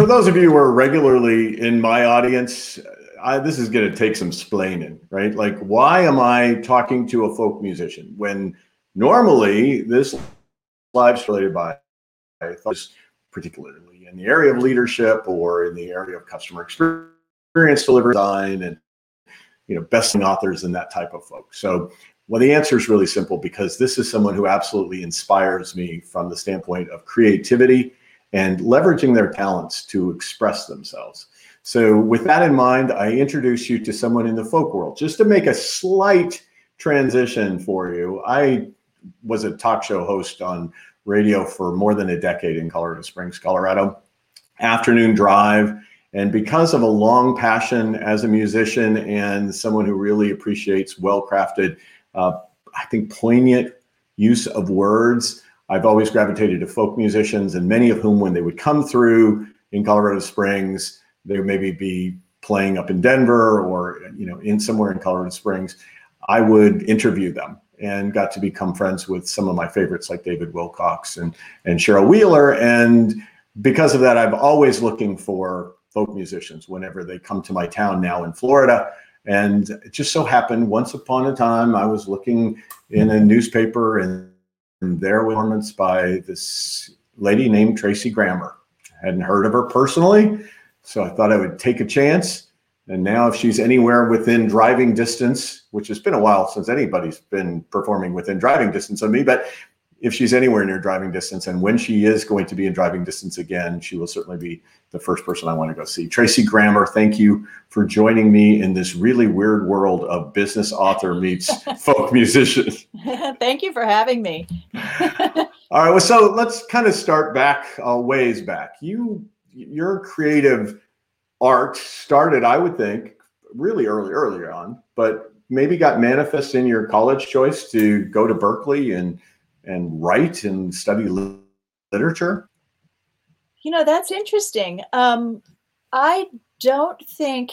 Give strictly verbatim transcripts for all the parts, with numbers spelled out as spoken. for those of you who are regularly in my audience, I, this is going to take some splaining, right? Like, why am I talking to a folk musician when normally this live related by is particularly in the area of leadership or in the area of customer experience delivery design and, you know, best-selling authors and that type of folk. So, well, the answer is really simple, because this is someone who absolutely inspires me from the standpoint of creativity and leveraging their talents to express themselves. So with that in mind, I introduce you to someone in the folk world. Just to make a slight transition for you, I was a talk show host on radio for more than a decade in Colorado Springs, Colorado, afternoon drive. And because of a long passion as a musician and someone who really appreciates well-crafted, uh, I think poignant use of words, I've always gravitated to folk musicians, and many of whom, when they would come through in Colorado Springs, they would maybe be playing up in Denver or, you know, in somewhere in Colorado Springs. I would interview them and got to become friends with some of my favorites like David Wilcox and, and Cheryl Wheeler. And because of that, I'm always looking for folk musicians whenever they come to my town now in Florida. And it just so happened once upon a time, I was looking in a newspaper and, and there was a performance by this lady named Tracy Grammer. I hadn't heard of her personally, so I thought I would take a chance. And now if she's anywhere within driving distance, which has been a while since anybody's been performing within driving distance of me, but if she's anywhere near driving distance, and when she is going to be in driving distance again, she will certainly be the first person I want to go see. Tracy Grammer, thank you for joining me in this really weird world of business author meets folk musician. Thank you for having me. All right, well, so let's kind of start back uh, ways back. You. Your creative art started, I would think, really early, earlier on, but maybe got manifest in your college choice to go to Berkeley and and write and study literature. You know, that's interesting. Um, I don't think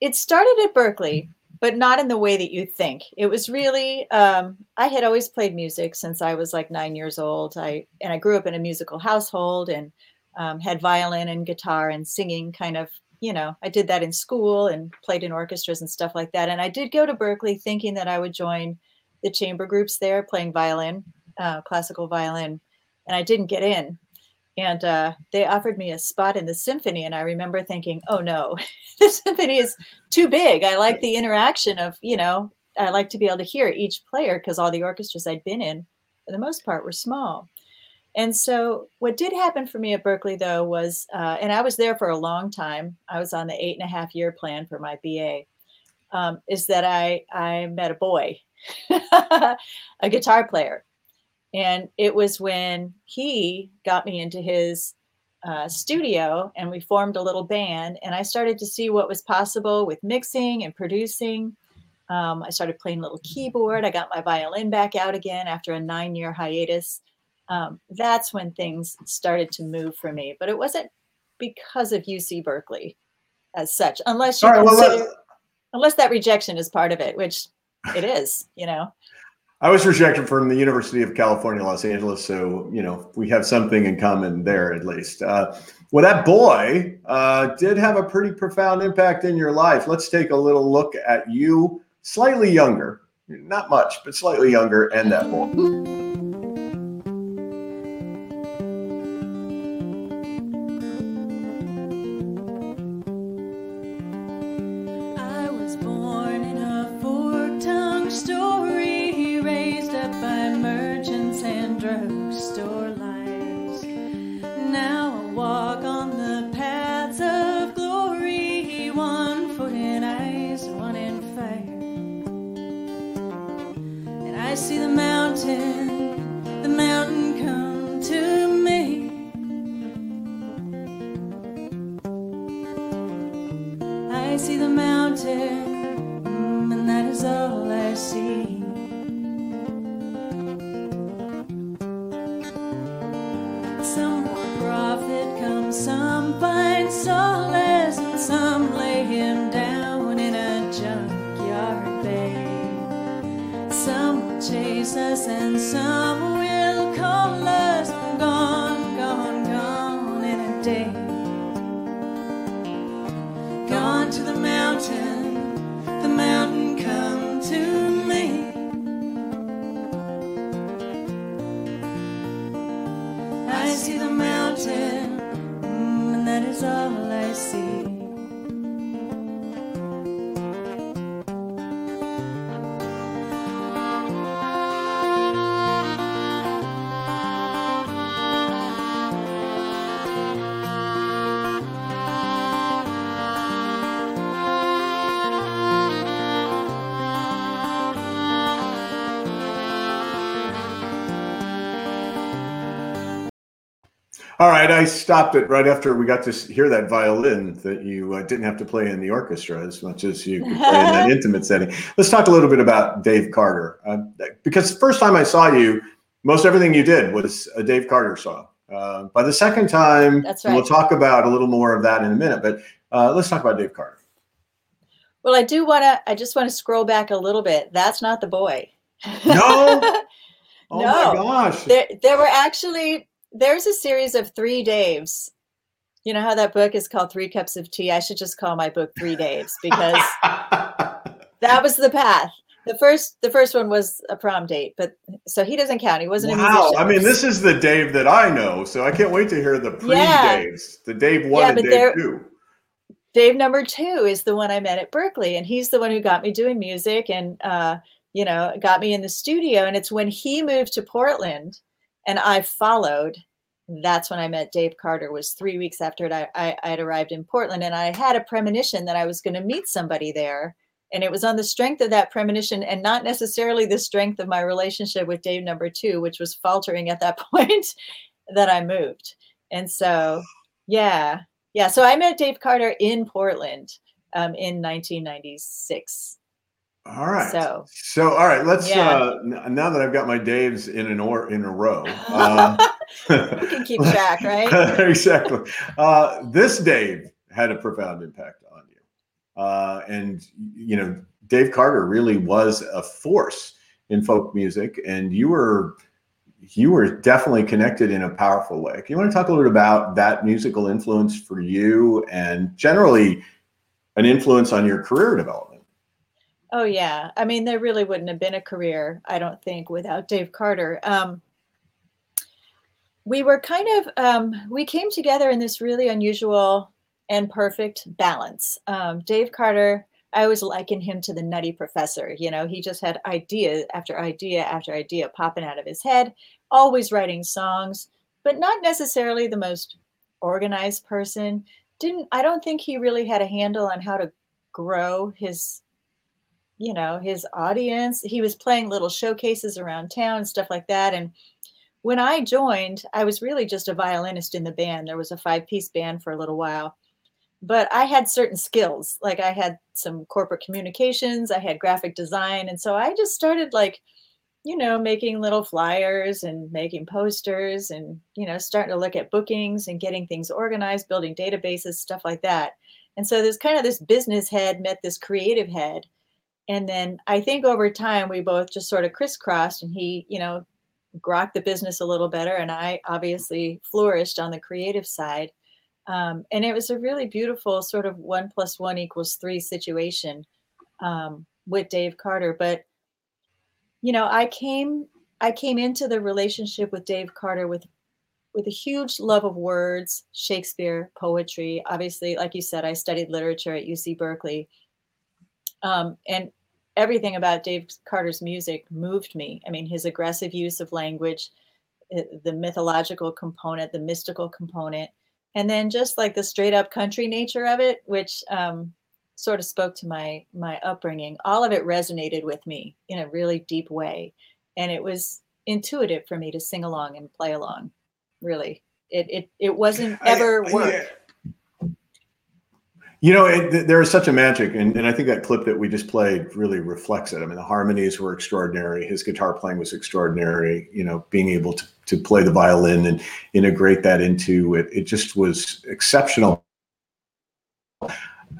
it started at Berkeley, but not in the way that you think. It was really, um, I had always played music since I was like nine years old. I and I grew up in a musical household and Um, had violin and guitar and singing kind of, you know, I did that in school and played in orchestras and stuff like that. And I did go to Berkeley thinking that I would join the chamber groups there playing violin, uh, classical violin, and I didn't get in. And uh, they offered me a spot in the symphony. And I remember thinking, oh no, the symphony is too big. I like the interaction of, you know, I like to be able to hear each player, because all the orchestras I'd been in, for the most part, were small. And so what did happen for me at Berkeley, though, was, uh, and I was there for a long time. I was on the eight and a half year plan for my B A, um, is that I, I met a boy, a guitar player. And it was when he got me into his uh, studio and we formed a little band, and I started to see what was possible with mixing and producing. Um, I started playing a little keyboard. I got my violin back out again after a nine year hiatus. Um, that's when things started to move for me, but it wasn't because of U C Berkeley as such, unless you right, consider, well, unless that rejection is part of it, which it is, you know. I was rejected from the University of California, Los Angeles, so, you know, we have something in common there at least. Uh, well, that boy uh, did have a pretty profound impact in your life. Let's take a little look at you, slightly younger, not much, but slightly younger, and that boy. Day. All right, I stopped it right after we got to hear that violin that you uh, didn't have to play in the orchestra as much as you could play in that intimate setting. Let's talk a little bit about Dave Carter. Uh, because the first time I saw you, most everything you did was a Dave Carter song. Uh, by the second time, That's right. we'll talk about a little more of that in a minute, but uh, let's talk about Dave Carter. Well, I do want to, I just want to scroll back a little bit. That's not the boy. No? Oh, no. My gosh. There, there were actually... There's a series of three Daves. You know how that book is called Three Cups of Tea? I should just call my book Three Daves because that was the path. The first the first one was a prom date, but so he doesn't count. He wasn't wow. a musician. I mean, this is the Dave that I know, so I can't wait to hear the pre-Daves. Yeah. The Dave one yeah, and Dave there, two. Dave number two is the one I met at Berkeley, and he's the one who got me doing music and, uh, you know, got me in the studio. And it's when he moved to Portland and I followed. That's when I met Dave Carter, was three weeks after it, I, I, I had arrived in Portland. And I had a premonition that I was going to meet somebody there. And it was on the strength of that premonition and not necessarily the strength of my relationship with Dave number two, which was faltering at that point, that I moved. And so, yeah. Yeah. So I met Dave Carter in Portland um, in nineteen ninety-six. All right. So, so all right. Let's yeah. uh, now that I've got my Daves in an or in a row, um, you can keep track, right? Exactly. Uh, this Dave had a profound impact on you, uh, and you know Dave Carter really was a force in folk music, and you were you were definitely connected in a powerful way. Can you want to talk a little bit about that musical influence for you, and generally an influence on your career development? Oh, yeah. I mean, there really wouldn't have been a career, I don't think, without Dave Carter. Um, we were kind of, um, we came together in this really unusual and perfect balance. Um, Dave Carter, I always liken him to the nutty professor. You know, he just had idea after idea after idea popping out of his head, always writing songs, but not necessarily the most organized person. Didn't, I don't think he really had a handle on how to grow his you know, his audience. He was playing little showcases around town and stuff like that. And when I joined, I was really just a violinist in the band. There was a five-piece band for a little while, but I had certain skills. Like I had some corporate communications, I had graphic design. And so I just started like, you know, making little flyers and making posters and, you know, starting to look at bookings and getting things organized, building databases, stuff like that. And so there's kind of this business head met this creative head. And then I think over time, we both just sort of crisscrossed and he, you know, grokked the business a little better. And I obviously flourished on the creative side. Um, and it was a really beautiful sort of one plus one equals three situation um, with Dave Carter. But, you know, I came I came into the relationship with Dave Carter with with a huge love of words, Shakespeare, poetry. Obviously, like you said, I studied literature at U C Berkeley. Um, and everything about Dave Carter's music moved me. I mean, his aggressive use of language, the mythological component, the mystical component, and then just like the straight up country nature of it, which um, sort of spoke to my my upbringing. All of it resonated with me in a really deep way. And it was intuitive for me to sing along and play along, really. It, it, it wasn't ever I, I, work. Yeah. You know, it, there is such a magic, and, and I think that clip that we just played really reflects it. I mean, the harmonies were extraordinary. His guitar playing was extraordinary. You know, being able to, to play the violin and integrate that into it, it just was exceptional.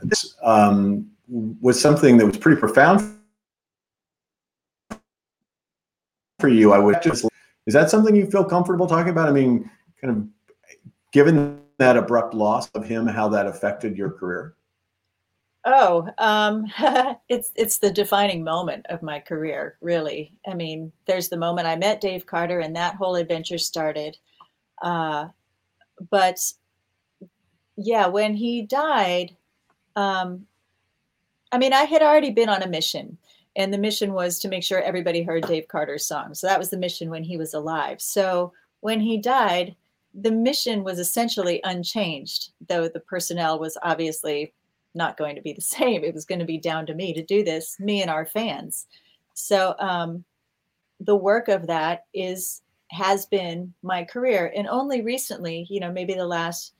This um, was something that was pretty profound for you. I would just, is that something you feel comfortable talking about? I mean, kind of given that abrupt loss of him, how that affected your career? Oh, um, it's it's the defining moment of my career, really. I mean, there's the moment I met Dave Carter and that whole adventure started. Uh, but yeah, when he died, um, I mean, I had already been on a mission, and the mission was to make sure everybody heard Dave Carter's song. So that was the mission when he was alive. So when he died, the mission was essentially unchanged, though the personnel was obviously not going to be the same. It was going to be down to me to do this, me and our fans. So um, the work of that is has been my career. And only recently, you know, maybe the last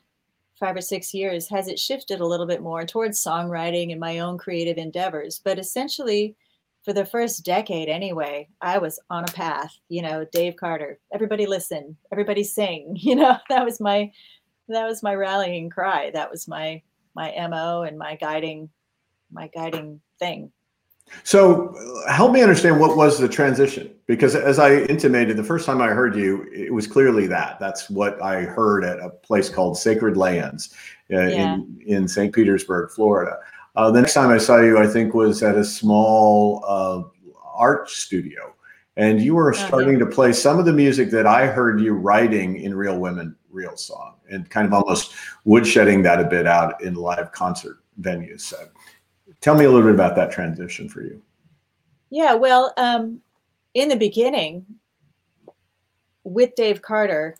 five or six years has it shifted a little bit more towards songwriting and my own creative endeavors. But essentially, for the first decade anyway, I was on a path, you know, Dave Carter, everybody listen, everybody sing, you know, that was my, that was my rallying cry. That was my, my M O and my guiding, my guiding thing. So help me understand, what was the transition? Because as I intimated, the first time I heard you, it was clearly that. That's what I heard at a place called Sacred Lands uh, yeah. in, in Saint Petersburg, Florida. Uh, the next time I saw you, I think, was at a small uh, art studio. And you were starting okay. to play some of the music that I heard you writing in Real Women, Real Song, and kind of almost woodshedding that a bit out in live concert venues. So tell me a little bit about that transition for you. Yeah, well, um, in the beginning with Dave Carter,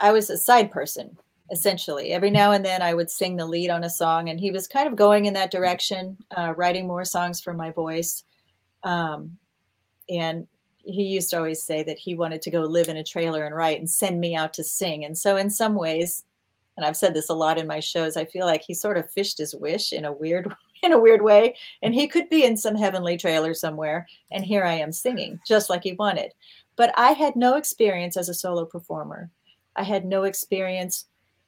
I was a side person, essentially. Every now and then I would sing the lead on a song, and he was kind of going in that direction, uh, writing more songs for my voice. Um, and he used to always say that he wanted to go live in a trailer and write and send me out to sing. And so in some ways, and I've said this a lot in my shows, I feel like he sort of fished his wish in a weird way. in a weird way. And he could be in some heavenly trailer somewhere. And here I am singing just like he wanted. But I had no experience as a solo performer. I had no experience.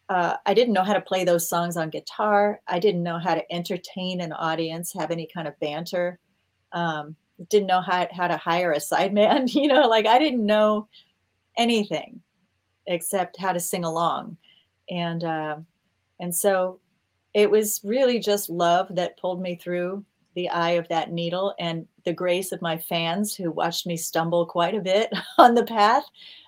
Uh, I didn't know how to play those songs on guitar. I didn't know how to entertain an audience, have any kind of banter. Um, didn't know how, how to hire a sideman. You know, like I didn't know anything except how to sing along. And, uh, and so it was really just love that pulled me through the eye of that needle, and the grace of my fans who watched me stumble quite a bit on the path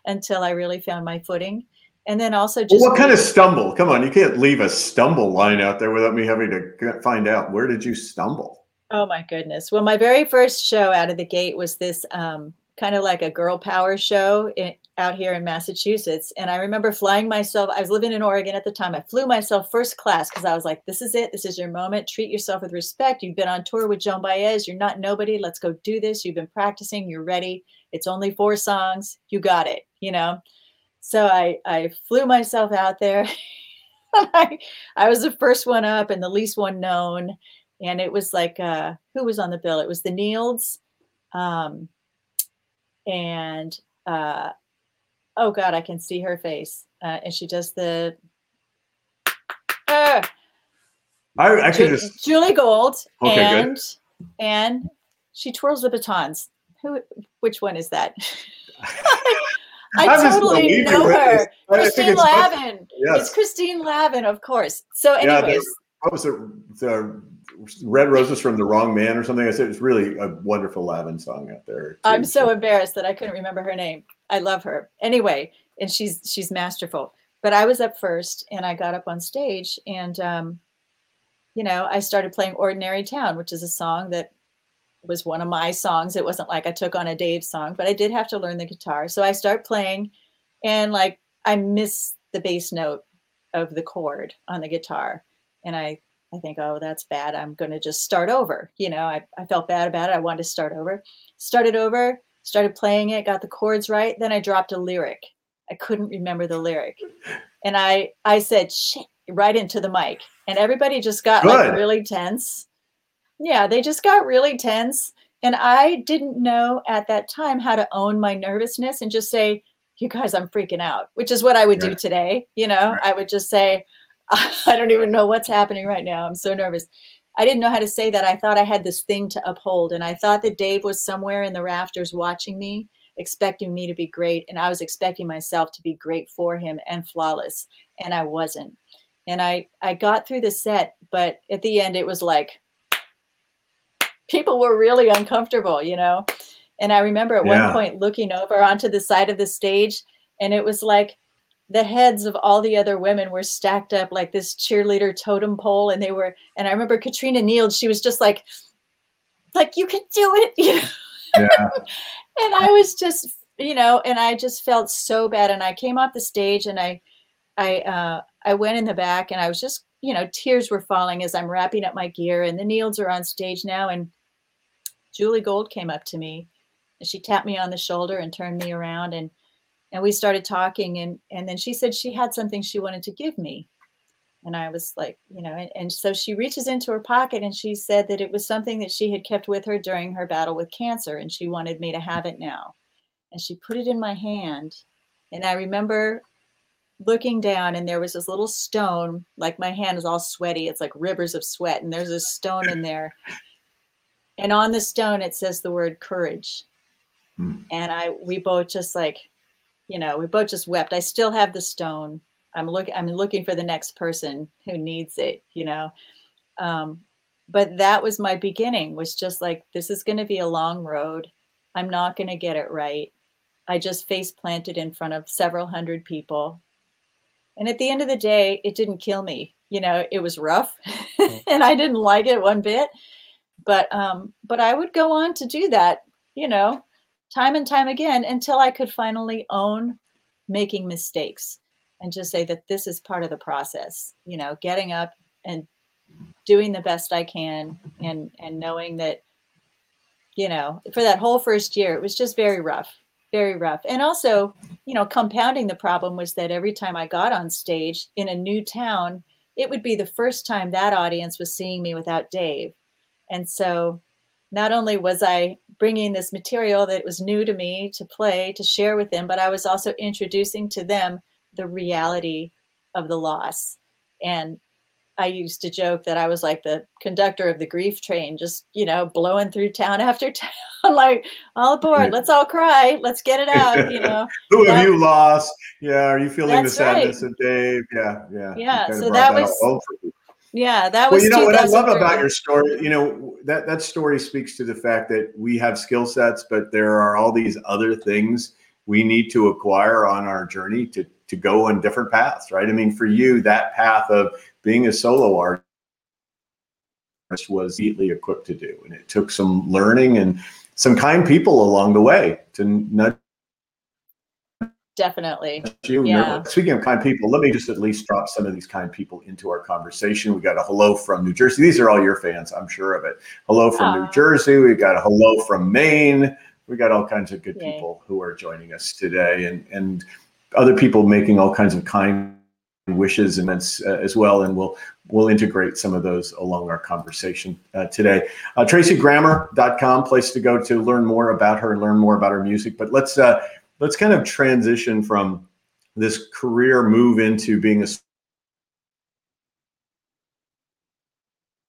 until I really found my footing. And then also just— well, what kind of stumble? Come on, you can't leave a stumble line out there without me having to find out. Where did you stumble? Oh my goodness. Well, my very first show out of the gate was this um, kind of like a girl power show in, out here in Massachusetts. And I remember flying myself. I was living in Oregon at the time. I flew myself first class because I was like, this is it. This is your moment. Treat yourself with respect. You've been on tour with Joan Baez. You're not nobody. Let's go do this. You've been practicing. You're ready. It's only four songs. You got it, you know? So I, I flew myself out there. I, I was the first one up and the least one known. And it was like, uh, who was on the bill? It was the Nields. Um, and, uh, oh God, I can see her face. Uh, and she does the, uh, I, I Ju- just... Julie Gold. Okay, and, good. and she twirls the batons. Who, which one is that? I, I totally know her. Christine Lavin. Yes. It's Christine Lavin, of course. So anyways. Yeah, what was the, the Red Roses from the Wrong Man or something? I said, it's really a wonderful Lavin song out there. Too. I'm so embarrassed that I couldn't remember her name. I love her. Anyway, and she's she's masterful. But I was up first, and I got up on stage, and, um, you know, I started playing Ordinary Town, which is a song that was one of my songs. It wasn't like I took on a Dave song, but I did have to learn the guitar. So I start playing, and, like, I miss the bass note of the chord on the guitar. And I, I think, oh, that's bad. I'm going to just start over. You know, I, I felt bad about it. I wanted to start over. Started over. Started playing it, got the chords right. Then I dropped a lyric. I couldn't remember the lyric. And I, I said, shit, right into the mic. And everybody just got Good. like really tense. Yeah, they just got really tense. And I didn't know at that time how to own my nervousness and just say, you guys, I'm freaking out, which is what I would right. do today. You know, right. I would just say, I don't even know what's happening right now. I'm so nervous. I didn't know how to say that. I thought I had this thing to uphold. And I thought that Dave was somewhere in the rafters watching me, expecting me to be great. And I was expecting myself to be great for him and flawless. And I wasn't. And I, I got through the set, but at the end it was like, people were really uncomfortable, you know? And I remember at yeah. one point looking over onto the side of the stage, and it was like, the heads of all the other women were stacked up like this cheerleader totem pole. And they were, and I remember Katrina Neal, she was just like, like, you can do it. You know? Yeah. And I was just, you know, and I just felt so bad. And I came off the stage, and I, I, uh, I went in the back, and I was just, you know, tears were falling as I'm wrapping up my gear, and the Neals are on stage now. And Julie Gold came up to me, and she tapped me on the shoulder and turned me around. And And we started talking, and, and then she said she had something she wanted to give me. And I was like, you know, and, and so she reaches into her pocket and she said that it was something that she had kept with her during her battle with cancer, and she wanted me to have it now. And she put it in my hand. And I remember looking down, and there was this little stone, like my hand is all sweaty. It's like rivers of sweat. And there's a stone in there. And on the stone, it says the word courage. Mm. And I, we both just like, you know, we both just wept. I still have the stone. I'm looking, I'm looking for the next person who needs it, you know? Um, but that was my beginning, was just like, this is going to be a long road. I'm not going to get it right. I just face planted in front of several hundred people. And at the end of the day, it didn't kill me. You know, it was rough and I didn't like it one bit, but, um, but I would go on to do that, you know, time and time again, until I could finally own making mistakes and just say that this is part of the process, you know, getting up and doing the best I can, and, and knowing that, you know, for that whole first year, it was just very rough, very rough. And also, you know, compounding the problem was that every time I got on stage in a new town, it would be the first time that audience was seeing me without Dave. And so not only was I bringing this material that was new to me to play, to share with them, but I was also introducing to them the reality of the loss. And I used to joke that I was like the conductor of the grief train, just, you know, blowing through town after town, like, all aboard, let's all cry, let's get it out, you know. Who have you lost? Yeah, are you feeling the sadness right. of Dave? Yeah, yeah. Yeah, so that, that was... Yeah, that was. Well, you know what I love about your story, you know, that, that story speaks to the fact that we have skill sets, but there are all these other things we need to acquire on our journey to, to go on different paths, right? I mean, for you, that path of being a solo artist was neatly equipped to do. And it took some learning and some kind people along the way to nudge. Definitely. Yeah. Speaking of kind people, let me just at least drop some of these kind people into our conversation. We got a hello from New Jersey. These are all your fans, I'm sure of it. Hello from uh, New Jersey. We got a hello from Maine. We got all kinds of good yay. people who are joining us today, and, and other people making all kinds of kind wishes and that's uh, as well. And we'll we'll integrate some of those along our conversation uh, today. Uh, Tracy Grammer dot com, place to go to learn more about her, learn more about her music. But let's uh, Let's kind of transition from this career move into being a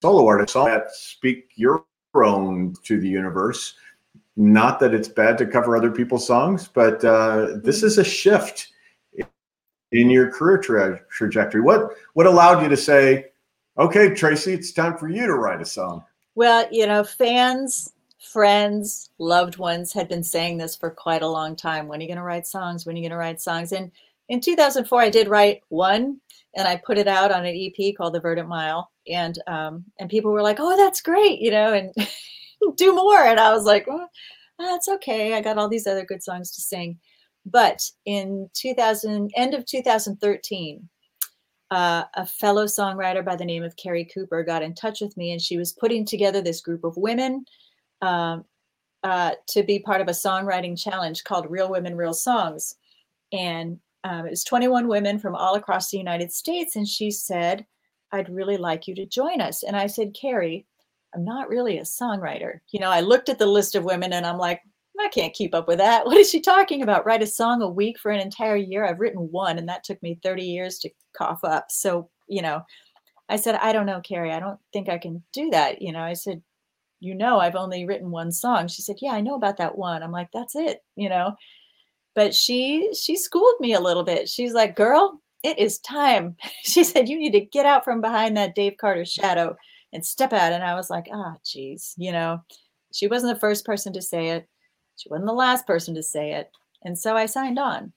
solo artist. All that speak your own to the universe. Not that it's bad to cover other people's songs, but uh, this is a shift in your career tra- trajectory. What what allowed you to say, okay, Tracy, it's time for you to write a song? Well, you know, fans... friends, loved ones had been saying this for quite a long time. When are you going to write songs? When are you going to write songs? And in two thousand four, I did write one, and I put it out on an E P called The Verdant Mile. And um, and people were like, oh, that's great, you know, and do more. And I was like, well, that's okay. I got all these other good songs to sing. But in two thousand, end of two thousand thirteen, Uh, a fellow songwriter by the name of Carrie Cooper got in touch with me, and she was putting together this group of women Um, uh, to be part of a songwriting challenge called Real Women, Real Songs. And um, it was twenty-one women from all across the United States. And she said, I'd really like you to join us. And I said, Carrie, I'm not really a songwriter. You know, I looked at the list of women and I'm like, I can't keep up with that. What is she talking about? Write a song a week for an entire year. I've written one, and that took me thirty years to cough up. So, you know, I said, I don't know, Carrie, I don't think I can do that. You know, I said, you know, I've only written one song. She said, yeah, I know about that one. I'm like, that's it, you know. But she she schooled me a little bit. She's like, girl, it is time. She said, you need to get out from behind that Dave Carter shadow and step out. And I was like, ah, oh, geez, you know. She wasn't the first person to say it. She wasn't the last person to say it. And so I signed on.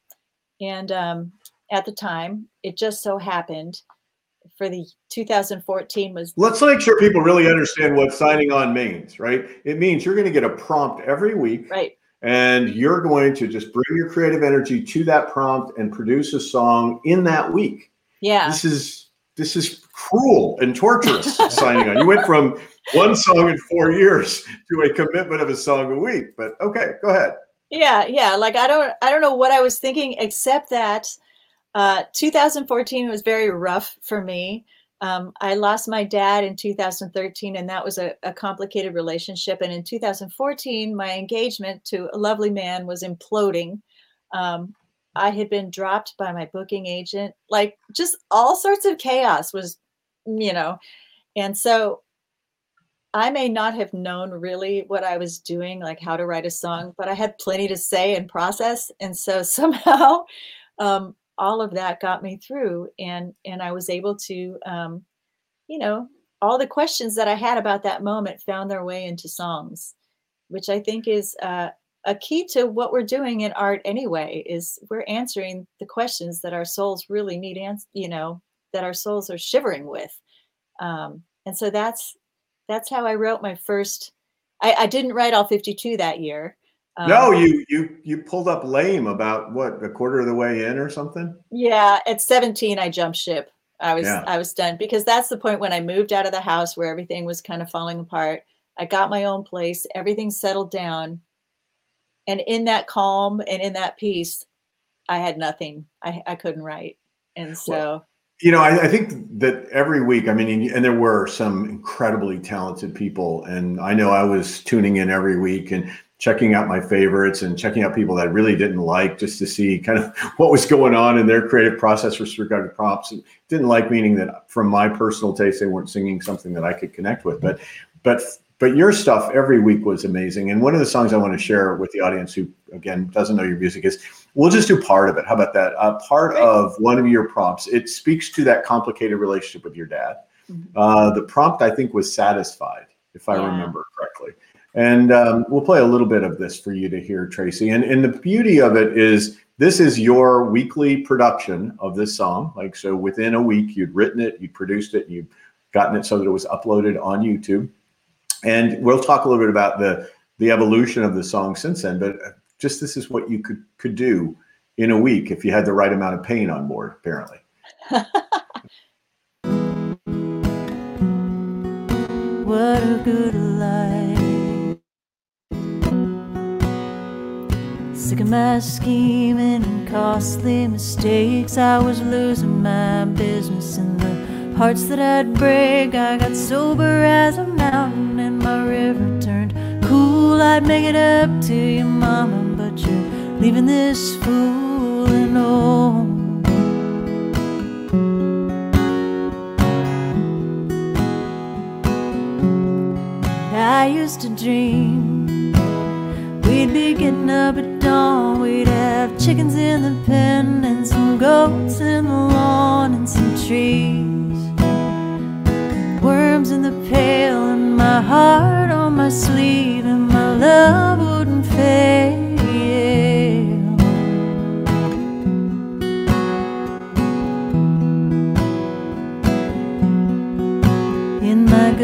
And um, at the time, it just so happened for the two thousand fourteen was. Let's make sure people really understand what signing on means, right? It means you're going to get a prompt every week, right? And you're going to just bring your creative energy to that prompt and produce a song in that week. Yeah. This is, this is cruel and torturous signing on. You went from one song in four years to a commitment of a song a week, but okay, go ahead. Yeah, yeah. Like, I don't, I don't know what I was thinking, except that uh, two thousand fourteen was very rough for me. Um, I lost my dad in two thousand thirteen, and that was a, a complicated relationship. And in two thousand fourteen, my engagement to a lovely man was imploding. Um, I had been dropped by my booking agent. Like, just all sorts of chaos was, you know, and so I may not have known really what I was doing, like how to write a song, but I had plenty to say and process. And so somehow um, all of that got me through, and, and I was able to, um, you know, all the questions that I had about that moment found their way into songs, which I think is uh, a key to what we're doing in art anyway, is we're answering the questions that our souls really need, ans- you know, that our souls are shivering with. Um, and so that's, That's how I wrote my first. I, I didn't write all fifty-two that year. Um, no, you you you pulled up lame about what, a quarter of the way in or something? Yeah, at seventeen I jumped ship. I was yeah. I was done, because that's the point when I moved out of the house where everything was kind of falling apart. I got my own place, everything settled down, and in that calm and in that peace, I had nothing. I I couldn't write, and so. Well, You know, I, I think that every week, I mean, and there were some incredibly talented people, and I know I was tuning in every week and checking out my favorites and checking out people that I really didn't like, just to see kind of what was going on in their creative process with regard to props. And didn't like, meaning that from my personal taste, they weren't singing something that I could connect with. But, but, but your stuff every week was amazing. And one of the songs I want to share with the audience who, again, doesn't know your music is, we'll just do part of it. How about that? Uh, part of one of your prompts. It speaks to that complicated relationship with your dad. Mm-hmm. Uh, the prompt, I think, was satisfied, if I yeah. remember correctly. And um, we'll play a little bit of this for you to hear, Tracy. And, and the beauty of it is this is your weekly production of this song. Like, so within a week, you'd written it, you produced it, you've gotten it so that it was uploaded on YouTube. And we'll talk a little bit about the, the evolution of the song since then. But just this is what you could, could do in a week if you had the right amount of pain on board, apparently. What a good life. Sick of my scheming and costly mistakes. I was losing my business in the hearts that I'd break. I got sober as a mountain and my river turned cool. I'd make it up to your mama, but you're leaving this fool and old. I used to dream we'd be getting up at dawn. We'd have chickens in the pen and some goats in the lawn and some trees, worms in the pail, and my heart on my sleeve, and my love wouldn't fade.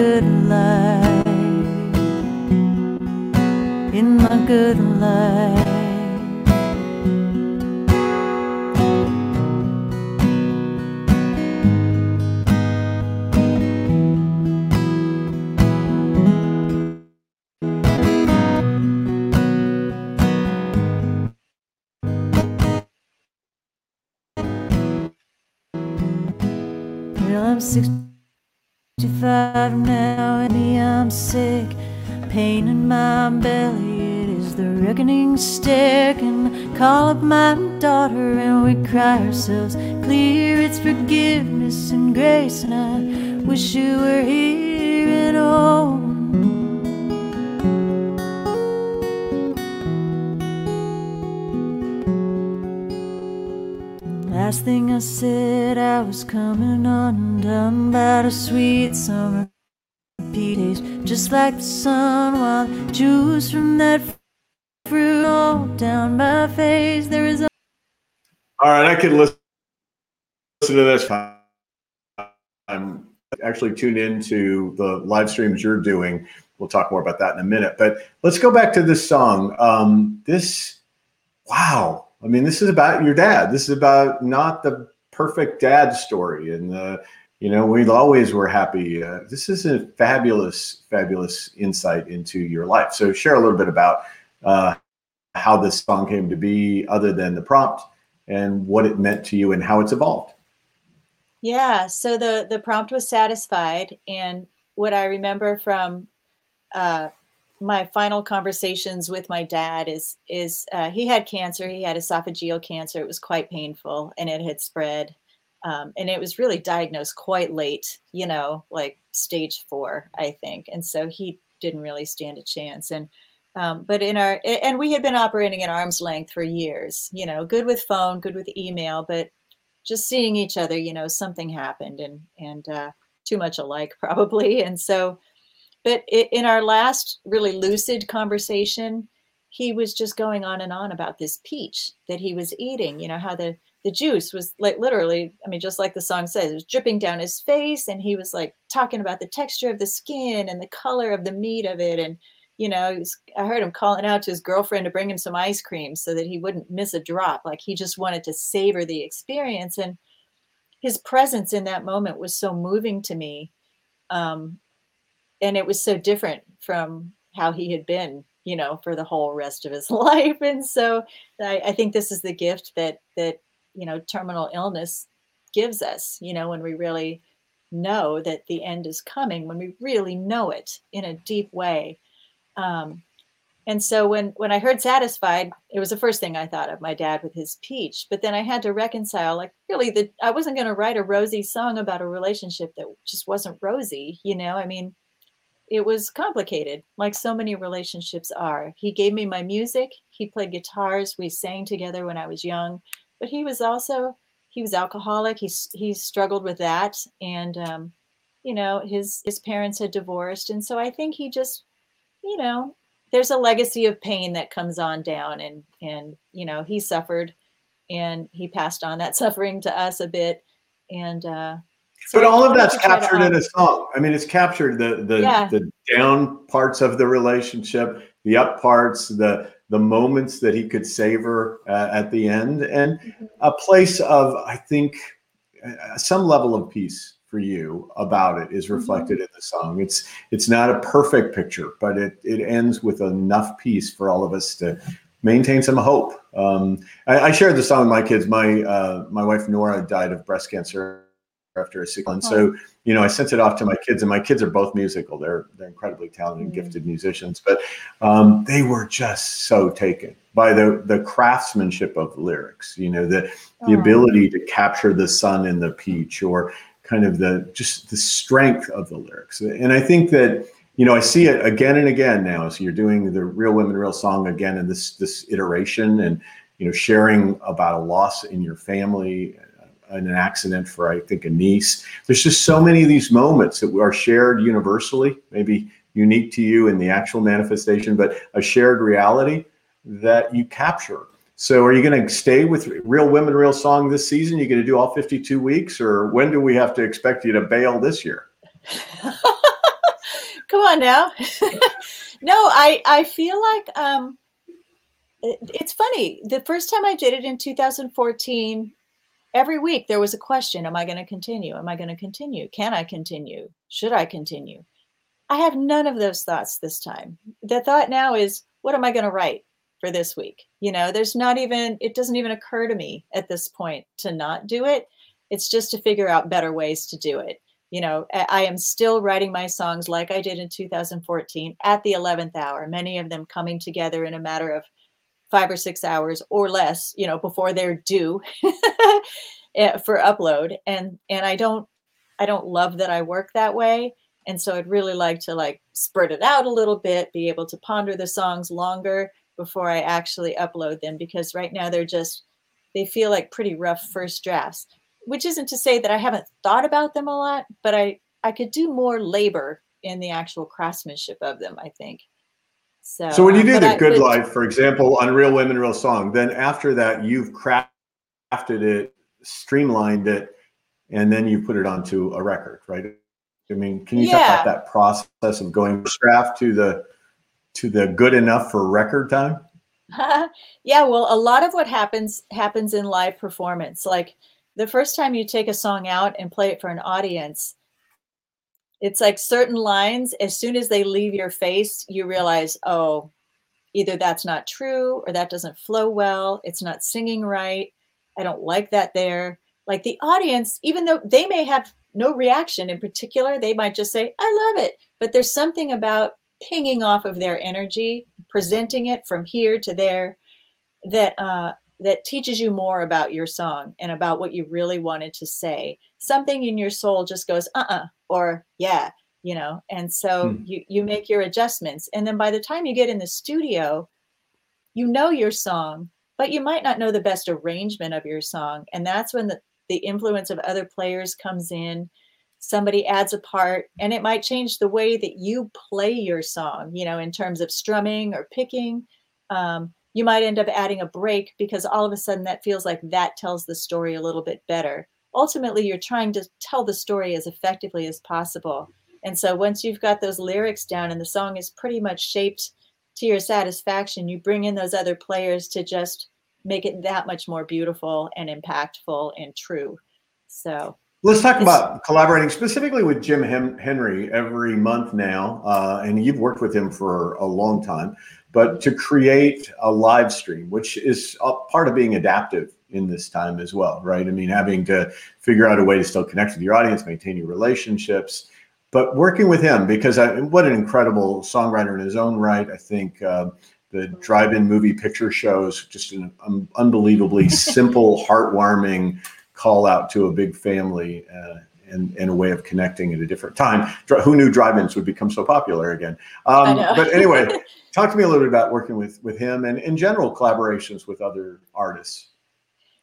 Good life, in my good life. Well, I'm sixty. sixty-five now, and me, I'm sick. Pain in my belly, it is the reckoning stick. And I call up my daughter and we cry ourselves clear. It's forgiveness and grace, and I wish you were here at all. Last thing I said, I was coming undone by the sweet summer days, just like the sun, while the juice from that fruit all down my face. There is a- All right, I could listen to this. I'm actually tuned into the live streams you're doing. We'll talk more about that in a minute. But let's go back to this song. Um, this, wow. I mean, this is about your dad. This is about not the perfect dad story. And, uh, you know, we always were happy. Uh, this is a fabulous, fabulous insight into your life. So share a little bit about uh, how this song came to be other than the prompt and what it meant to you and how it's evolved. Yeah, so the, the prompt was Satisfied. And what I remember from uh, my final conversations with my dad is, is uh, he had cancer. He had esophageal cancer. It was quite painful and it had spread. Um, and it was really diagnosed quite late, you know, like stage four, I think. And so he didn't really stand a chance. And um, but in our and we had been operating at arm's length for years, you know, good with phone, good with email, but just seeing each other, you know, something happened and and uh, too much alike, probably. And so but it, in our last really lucid conversation, he was just going on and on about this peach that he was eating, you know, how the The juice was like literally, I mean, just like the song says, it was dripping down his face. And he was like talking about the texture of the skin and the color of the meat of it. And, you know, he was, I heard him calling out to his girlfriend to bring him some ice cream so that he wouldn't miss a drop. Like he just wanted to savor the experience. And his presence in that moment was so moving to me. Um, and it was so different from how he had been, you know, for the whole rest of his life. And so I, I think this is the gift that, that, you know, terminal illness gives us, you know, when we really know that the end is coming, when we really know it in a deep way. Um, and so when, when I heard Satisfied, it was the first thing I thought of, my dad with his peach. But then I had to reconcile, like, really, the, I wasn't going to write a rosy song about a relationship that just wasn't rosy, you know, I mean, it was complicated, like so many relationships are. He gave me my music, he played guitars, we sang together when I was young. But he was also, he was alcoholic. He, he struggled with that. And, um, you know, his, his parents had divorced. And so I think he just, you know, there's a legacy of pain that comes on down and, and, you know, he suffered and he passed on that suffering to us a bit. And, uh, so but all of that's captured in a song. I mean, it's captured the, the, yeah. the down parts of the relationship, the up parts, the, the moments that he could savor uh, at the end, and a place of, I think, uh, some level of peace for you about it is reflected mm-hmm. in the song. It's it's not a perfect picture, but it it ends with enough peace for all of us to maintain some hope. Um, I, I shared the song with my kids. My uh, my wife Nora died of breast cancer after a sick one, oh. so you know I sent it off to my kids, and my kids are both musical. They're they're incredibly talented, mm-hmm. gifted musicians, but um, they were just so taken by the the craftsmanship of the lyrics. You know, the the oh. ability to capture the sun in the peach, or kind of the just the strength of the lyrics. And I think that you know I see it again and again now. So you're doing the Real Women, Real Song again, in this this iteration, and you know sharing about a loss in your family. In an accident for, I think, a niece. There's just so many of these moments that are shared universally, maybe unique to you in the actual manifestation, but a shared reality that you capture. So are you going to stay with Real Women, Real Song this season? You're going to do all fifty-two weeks, or when do we have to expect you to bail this year? Come on now. No, I, I feel like um, it, it's funny. The first time I did it in two thousand fourteen, every week there was a question, am I going to continue? Am I going to continue? Can I continue? Should I continue? I have none of those thoughts this time. The thought now is, what am I going to write for this week? You know, there's not even, it doesn't even occur to me at this point to not do it. It's just to figure out better ways to do it. You know, I am still writing my songs like I did in two thousand fourteen at the eleventh hour, many of them coming together in a matter of five or six hours or less, you know, before they're due for upload. And, and I don't, I don't love that I work that way. And so I'd really like to like spread it out a little bit, be able to ponder the songs longer before I actually upload them, because right now they're just, they feel like pretty rough first drafts, which isn't to say that I haven't thought about them a lot, but I, I could do more labor in the actual craftsmanship of them, I think. So, so when you do um, the good would, life, for example, on Real Women, Real Song, then after that, you've crafted it, streamlined it, and then you put it onto a record, right? I mean, can you yeah. talk about that process of going draft to the to the good enough for record time? Yeah, well, a lot of what happens happens in live performance. Like the first time you take a song out and play it for an audience, it's like certain lines, as soon as they leave your face, you realize, oh, either that's not true or that doesn't flow well. It's not singing right. I don't like that there. Like the audience, even though they may have no reaction in particular, they might just say, I love it. But there's something about pinging off of their energy, presenting it from here to there, that uh, that teaches you more about your song and about what you really wanted to say. Something in your soul just goes, uh-uh, or yeah, you know, and so hmm. you, you make your adjustments. And then by the time you get in the studio, you know your song, but you might not know the best arrangement of your song. And that's when the, the influence of other players comes in. Somebody adds a part, and it might change the way that you play your song, you know, in terms of strumming or picking. Um, you might end up adding a break because all of a sudden that feels like that tells the story a little bit better. Ultimately, you're trying to tell the story as effectively as possible. And so once you've got those lyrics down and the song is pretty much shaped to your satisfaction, you bring in those other players to just make it that much more beautiful and impactful and true. So let's talk about collaborating specifically with Jim Henry every month now. Uh, and you've worked with him for a long time, but to create a live stream, which is a part of being adaptive in this time as well, right? I mean, having to figure out a way to still connect with your audience, maintain your relationships, but working with him, because I, what an incredible songwriter in his own right. I think uh, the drive-in movie picture shows just an um, unbelievably simple, heartwarming call out to a big family uh, and, and a way of connecting at a different time. Dri- who knew drive-ins would become so popular again? Um, but anyway, talk to me a little bit about working with, with him and in general collaborations with other artists.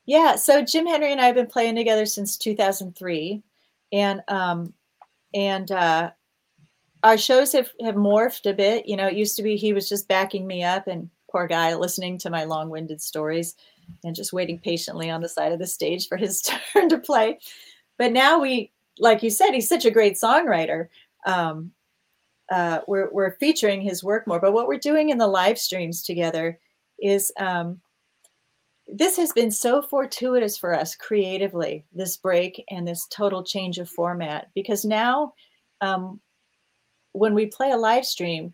Yeah, so Jim Henry and I have been playing together since two thousand three. And um, And uh, our shows have, have morphed a bit. You know, it used to be he was just backing me up and poor guy listening to my long-winded stories and just waiting patiently on the side of the stage for his turn to play. But now we, like you said, he's such a great songwriter. Um, uh, we're, we're featuring his work more. But what we're doing in the live streams together is um, this has been so fortuitous for us creatively, this break and this total change of format, because now um, when we play a live stream,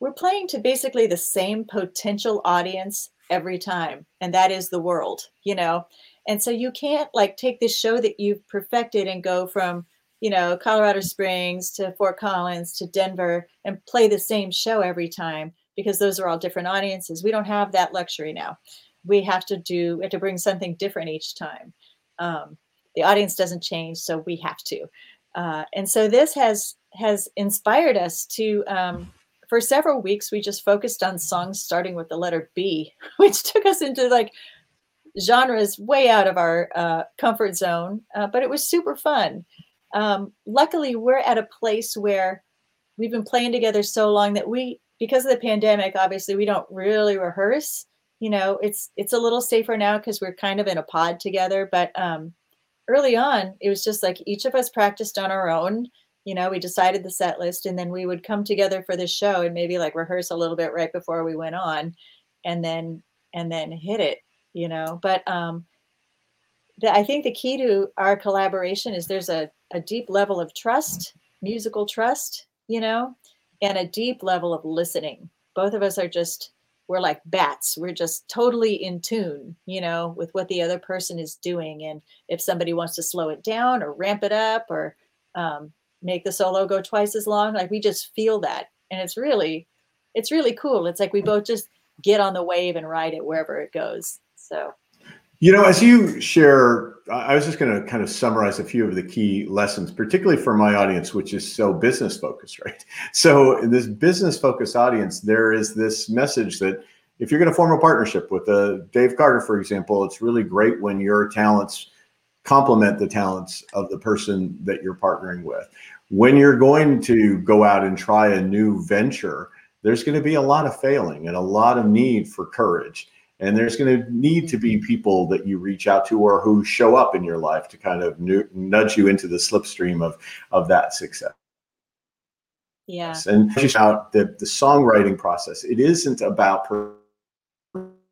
we're playing to basically the same potential audience every time. And that is the world, you know? And so you can't like take this show that you've perfected and go from, you know, Colorado Springs to Fort Collins to Denver and play the same show every time, because those are all different audiences. We don't have that luxury now. We have to do, we have to bring something different each time. Um, the audience doesn't change, so we have to. Uh, and so this has has inspired us to, um, for several weeks, we just focused on songs starting with the letter B, which took us into like genres way out of our uh, comfort zone, uh, but it was super fun. Um, luckily, we're at a place where we've been playing together so long that we, because of the pandemic, obviously, we don't really rehearse. You know, it's it's a little safer now because we're kind of in a pod together. But um, early on, it was just like each of us practiced on our own. You know, we decided the set list and then we would come together for the show and maybe like rehearse a little bit right before we went on and then and then hit it, you know. But um, the, I think the key to our collaboration is there's a, a deep level of trust, musical trust, you know, and a deep level of listening. Both of us are just... We're like bats. We're just totally in tune, you know, with what the other person is doing. And if somebody wants to slow it down or ramp it up or um, make the solo go twice as long, like we just feel that. And it's really, it's really cool. It's like we both just get on the wave and ride it wherever it goes. So, you know, as you share, I was just going to kind of summarize a few of the key lessons, particularly for my audience, which is so business focused, right? So in this business focused audience, there is this message that if you're going to form a partnership with a Dave Carter, for example, it's really great when your talents complement the talents of the person that you're partnering with. When you're going to go out and try a new venture, there's going to be a lot of failing and a lot of need for courage. And there's going to need to be people that you reach out to or who show up in your life to kind of nudge you into the slipstream of, of that success. Yeah. And just out the, the songwriting process. It isn't about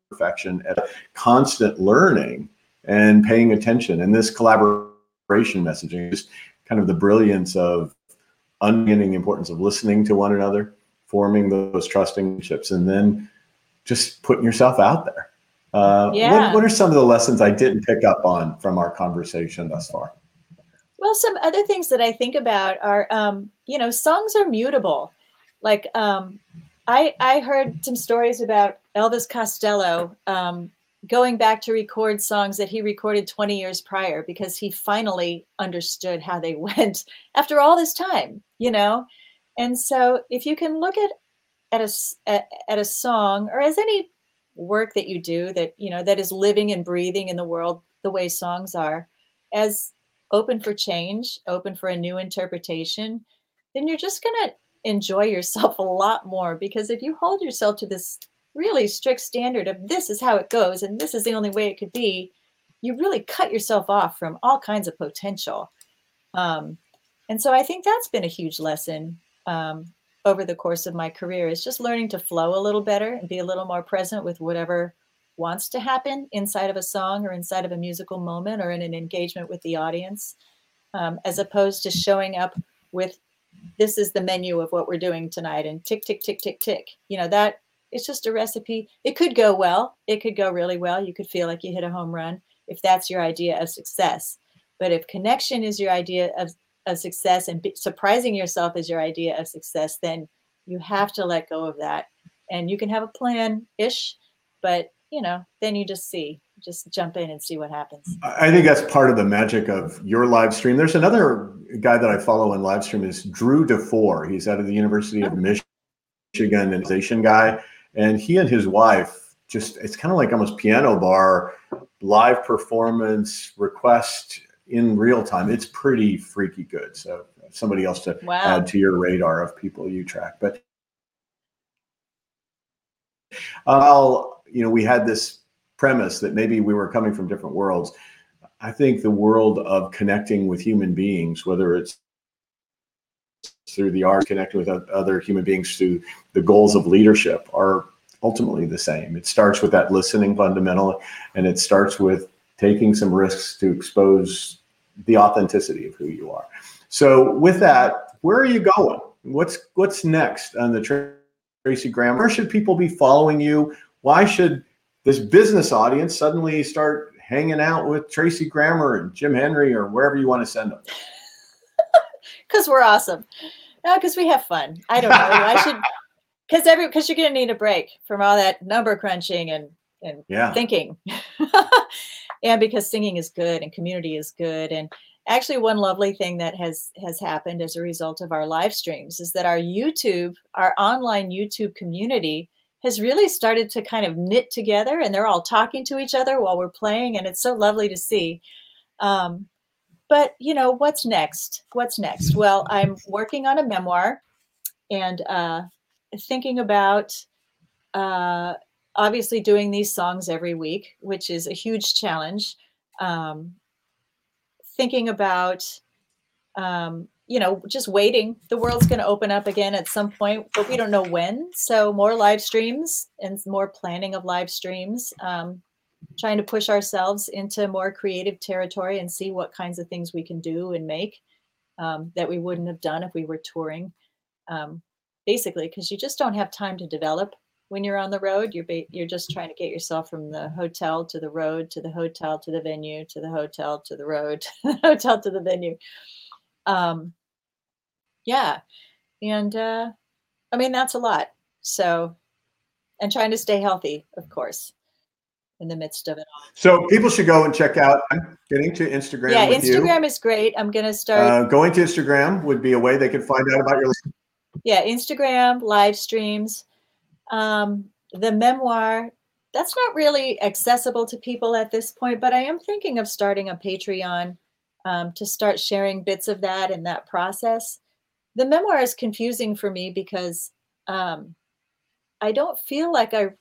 perfection, it's constant learning and paying attention. And this collaboration messaging is kind of the brilliance of unending importance of listening to one another, forming those trusting relationships, and then just putting yourself out there. Uh, yeah. what, what are some of the lessons I didn't pick up on from our conversation thus far? Well, some other things that I think about are, um, you know, songs are mutable. Like um, I, I heard some stories about Elvis Costello um, going back to record songs that he recorded twenty years prior because he finally understood how they went after all this time, you know? And so if you can look at at a, at, at a song or as any work that you do that, you know, that is living and breathing in the world the way songs are, as open for change, open for a new interpretation, then you're just going to enjoy yourself a lot more. Because if you hold yourself to this really strict standard of this is how it goes and this is the only way it could be, you really cut yourself off from all kinds of potential. Um, and so I think that's been a huge lesson um, over the course of my career, is just learning to flow a little better and be a little more present with whatever wants to happen inside of a song or inside of a musical moment or in an engagement with the audience, um, as opposed to showing up with this is the menu of what we're doing tonight and tick, tick, tick, tick, tick. You know, that it's just a recipe. It could go well. It could go really well. You could feel like you hit a home run if that's your idea of success. But if connection is your idea of, of success and be, surprising yourself is your idea of success, then you have to let go of that. And you can have a plan-ish, but, you know, then you just see, just jump in and see what happens. I think that's part of the magic of your live stream. There's another guy that I follow in live stream is Drew DeFore. He's out of the University of Michigan, an organization guy. And he and his wife just, it's kind of like almost piano bar, live performance request in real time. It's pretty freaky good. So somebody else to wow. add to your radar of people you track. But I'll, you know, we had this premise that maybe we were coming from different worlds. I think the world of connecting with human beings, whether it's through the art, connecting with other human beings through the goals of leadership, are ultimately the same. It starts with that listening fundamental, and it starts with taking some risks to expose the authenticity of who you are. So with that, where are you going? What's what's next on the Tracy Grammer? Where should people be following you? Why should this business audience suddenly start hanging out with Tracy Grammer and Jim Henry or wherever you want to send them? Because we're awesome. No, because we have fun. I don't know. I should, because every because you're going to need a break from all that number crunching and, and yeah. thinking. And because singing is good and community is good. And actually one lovely thing that has, has happened as a result of our live streams is that our YouTube, our online YouTube community has really started to kind of knit together, and they're all talking to each other while we're playing. And it's so lovely to see. Um, But, you know, what's next? What's next? Well, I'm working on a memoir and uh, thinking about uh, obviously doing these songs every week, which is a huge challenge. Um, thinking about, um, you know, just waiting. The world's going to open up again at some point, but we don't know when. So more live streams and more planning of live streams. Um trying to push ourselves into more creative territory and see what kinds of things we can do and make um, that we wouldn't have done if we were touring. Um, basically, because you just don't have time to develop when you're on the road. You're, ba- you're just trying to get yourself from the hotel to the road, to the hotel, to the venue, to the hotel, to the road, to the hotel, to the venue. Um, yeah. And uh, I mean, that's a lot. So, and trying to stay healthy, of course, in the midst of it all. So people should go and check out. I'm getting to Instagram. Yeah, with Instagram you. is great. I'm going to start. Uh, going to Instagram would be a way they could find out about your. Yeah, Instagram, live streams. Um, the memoir, that's not really accessible to people at this point, but I am thinking of starting a Patreon um, to start sharing bits of that and that process. The memoir is confusing for me because um, I don't feel like I,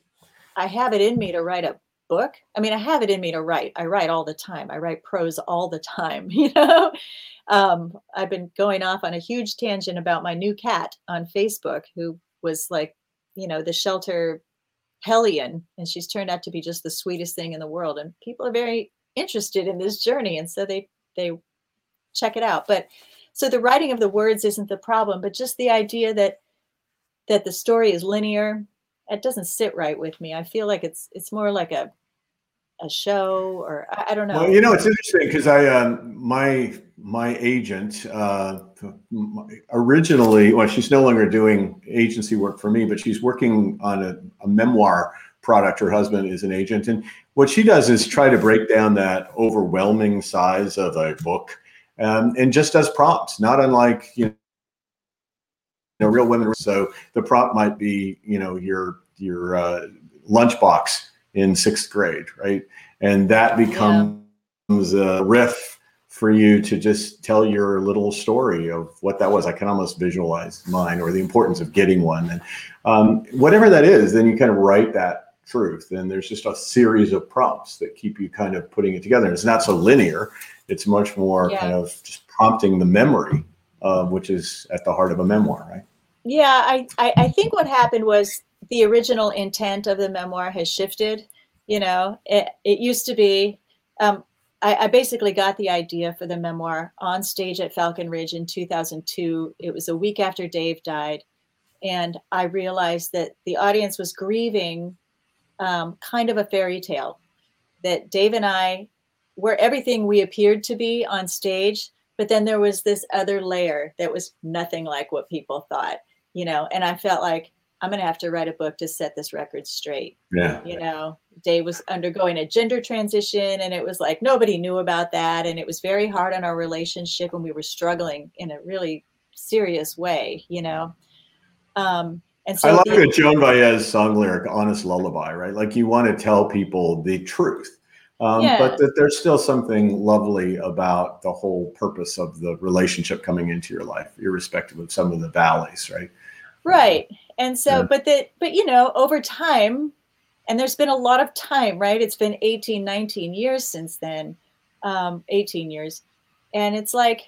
I have it in me to write a book. I mean, I have it in me to write. I write all the time. I write prose all the time. You know, um, I've been going off on a huge tangent about my new cat on Facebook, who was like, you know, the shelter hellion. And she's turned out to be just the sweetest thing in the world. And people are very interested in this journey. And so they, they check it out. But so the writing of the words isn't the problem, but just the idea that, that the story is linear it doesn't sit right with me. I feel like it's it's more like a a show, or I don't know. Well, you know, it's interesting because I um, my my agent uh, originally, well, she's no longer doing agency work for me, but she's working on a, a memoir product. Her husband is an agent, and what she does is try to break down that overwhelming size of a book, um, and just does prompts, not unlike you know. You know, Real Women. So the prop might be, you know, your your uh, lunchbox in sixth grade, right? And that becomes yeah. a riff for you to just tell your little story of what that was. I can almost visualize mine, or the importance of getting one, and um, whatever that is. Then you kind of write that truth, and there's just a series of prompts that keep you kind of putting it together. And it's not so linear; it's much more yeah. kind of just prompting the memory. Uh, which is at the heart of a memoir, right? Yeah, I, I, I think what happened was the original intent of the memoir has shifted. You know, it, it used to be, um, I, I basically got the idea for the memoir on stage at Falcon Ridge in two thousand two. It was a week after Dave died. And I realized that the audience was grieving um, kind of a fairy tale, that Dave and I were everything we appeared to be on stage. But then there was this other layer that was nothing like what people thought, you know, and I felt like I'm going to have to write a book to set this record straight. Yeah. You know, Dave was undergoing a gender transition, and it was like nobody knew about that. And it was very hard on our relationship, and we were struggling in a really serious way, you know. Um, and so I love the Joan Baez song lyric, Honest Lullaby, right? Like you want to tell people the truth. Um, yeah. But that there's still something lovely about the whole purpose of the relationship coming into your life, irrespective of some of the valleys, right? Right. And so, yeah. but that, but you know, over time, and there's been a lot of time, right? It's been eighteen, nineteen years since then, um, eighteen years. And it's like,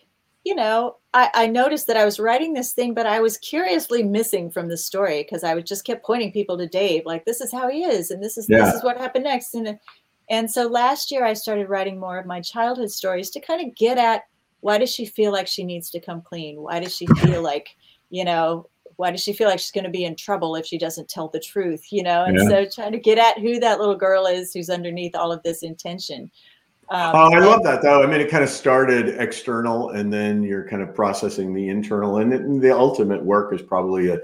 you know, I, I noticed that I was writing this thing, but I was curiously missing from the story because I would just kept pointing people to Dave, like, this is how he is. And this is, yeah. this is what happened next. And And so last year I started writing more of my childhood stories to kind of get at, why does she feel like she needs to come clean? Why does she feel like, you know, why does she feel like she's going to be in trouble if she doesn't tell the truth, you know? And yeah. so trying to get at who that little girl is who's underneath all of this intention. Um, oh, I love that though. I mean, it kind of started external and then you're kind of processing the internal, and it, the ultimate work is probably a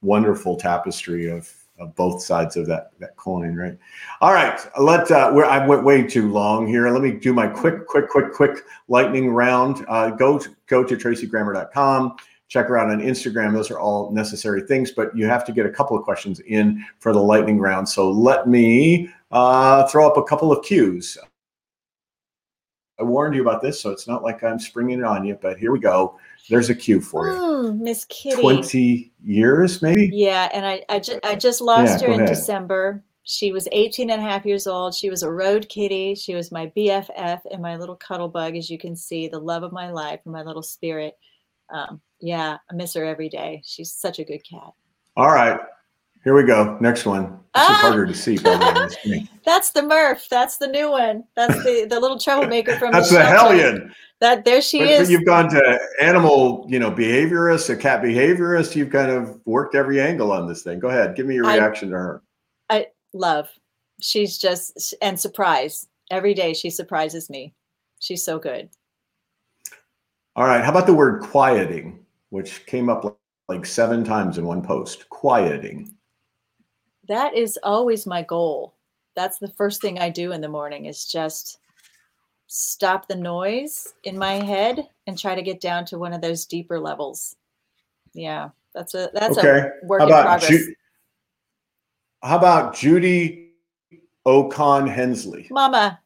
wonderful tapestry of, of both sides of that, that coin, right? All right, let, uh, we're, I went way too long here. Let me do my quick, quick, quick, quick lightning round. Uh, go to, go to tracy grammer dot com, check her out on Instagram. Those are all necessary things, but you have to get a couple of questions in for the lightning round. So let me uh, throw up a couple of cues. I warned you about this, so it's not like I'm springing it on you, but here we go. There's a cue for you. Oh, Miss Kitty. twenty years, maybe? Yeah, and I I, ju- I just lost yeah, her in ahead. December. She was eighteen and a half years old. She was a road kitty. She was my B F F and my little cuddle bug, as you can see, the love of my life and my little spirit. Um, yeah, I miss her every day. She's such a good cat. All right. Here we go. Next one. This ah! is harder to see. By the way. That's the Murph. That's the new one. That's the, the little troublemaker from That's the hellion. That there she but, is. But you've gone to animal, you know, behaviorist, a cat behaviorist. You've kind of worked every angle on this thing. Go ahead. Give me your reaction I, to her. I love. She's just and surprise. Every day she surprises me. She's so good. All right. How about the word quieting, which came up like, like seven times in one post? Quieting. That is always my goal. That's the first thing I do in the morning is just stop the noise in my head and try to get down to one of those deeper levels. Yeah, that's a that's okay. a work how in about progress. Ju- how about Judy O'Conn Hensley? Mama.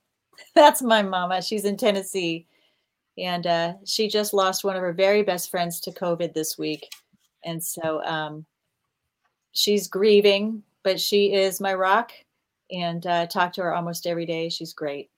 That's my mama. She's in Tennessee. And uh, she just lost one of her very best friends to COVID this week. And so um, she's grieving. But she is my rock, and uh, talk to her almost every day. She's great.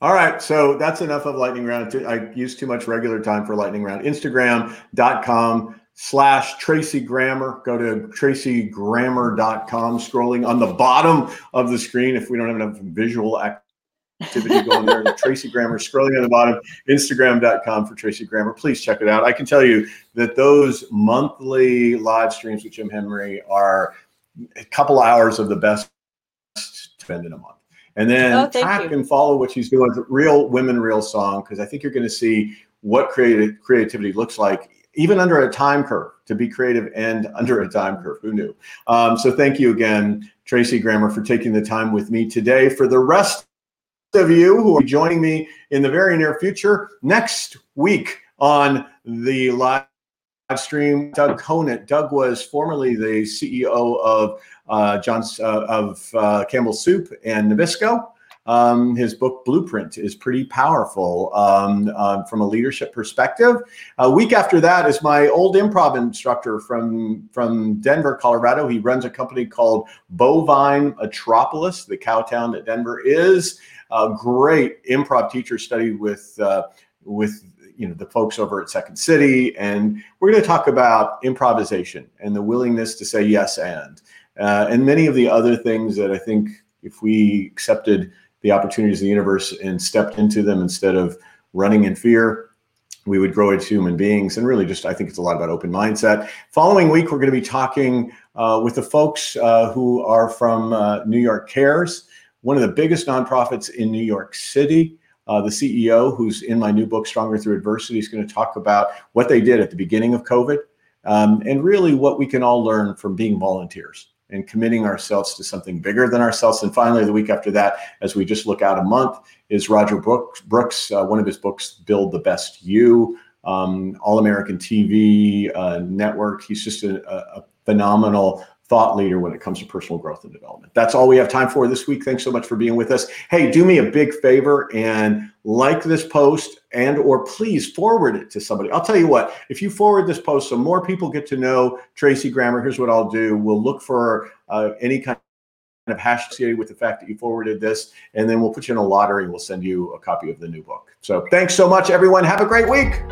All right, so that's enough of lightning round. I use too much regular time for lightning round. Instagram dot com slash Tracy Grammer. Go to tracy grammer dot com. Scrolling on the bottom of the screen, if we don't have enough visual activity going there, Tracy Grammer. Scrolling on the bottom, Instagram dot com for Tracy Grammer. Please check it out. I can tell you that those monthly live streams with Jim Henry are a couple hours of the best to spend in a month. And then oh, track you. and follow what she's doing. Real Women, Real Song, because I think you're going to see what creative creativity looks like, even under a time curve, to be creative and under a time curve. Who knew? Um, so thank you again, Tracy Grammer, for taking the time with me today. For the rest of you who are joining me in the very near future, next week on the live stream, Doug Conant. Doug was formerly the C E O of uh, John's uh, of uh, Campbell Soup and Nabisco. Um, his book Blueprint is pretty powerful um, uh, from a leadership perspective. A week after that is my old improv instructor from from Denver, Colorado. He runs a company called Bovine Metropolis, the cow town that Denver is. A great improv teacher, studied with uh, with. you know, the folks over at Second City, and we're going to talk about improvisation and the willingness to say yes and, uh, and many of the other things that I think if we accepted the opportunities of the universe and stepped into them instead of running in fear, we would grow as human beings. And really just, I think it's a lot about open mindset. Following week, we're going to be talking uh, with the folks uh, who are from uh, New York Cares, one of the biggest nonprofits in New York City. Uh, the C E O, who's in my new book, Stronger Through Adversity, is going to talk about what they did at the beginning of COVID um, and really what we can all learn from being volunteers and committing ourselves to something bigger than ourselves. And finally, the week after that, as we just look out a month, is Roger Brooks, Brooks uh, one of his books, Build the Best You, um, All-American T V uh, network. He's just a, a phenomenal thought leader when it comes to personal growth and development. That's all we have time for this week. Thanks so much for being with us. Hey, do me a big favor and like this post, and or please forward it to somebody. I'll tell you what, if you forward this post so more people get to know Tracy Grammer, here's what I'll do. We'll look for uh, any kind of hash associated with the fact that you forwarded this, and then we'll put you in a lottery and we'll send you a copy of the new book. So thanks so much, everyone. Have a great week.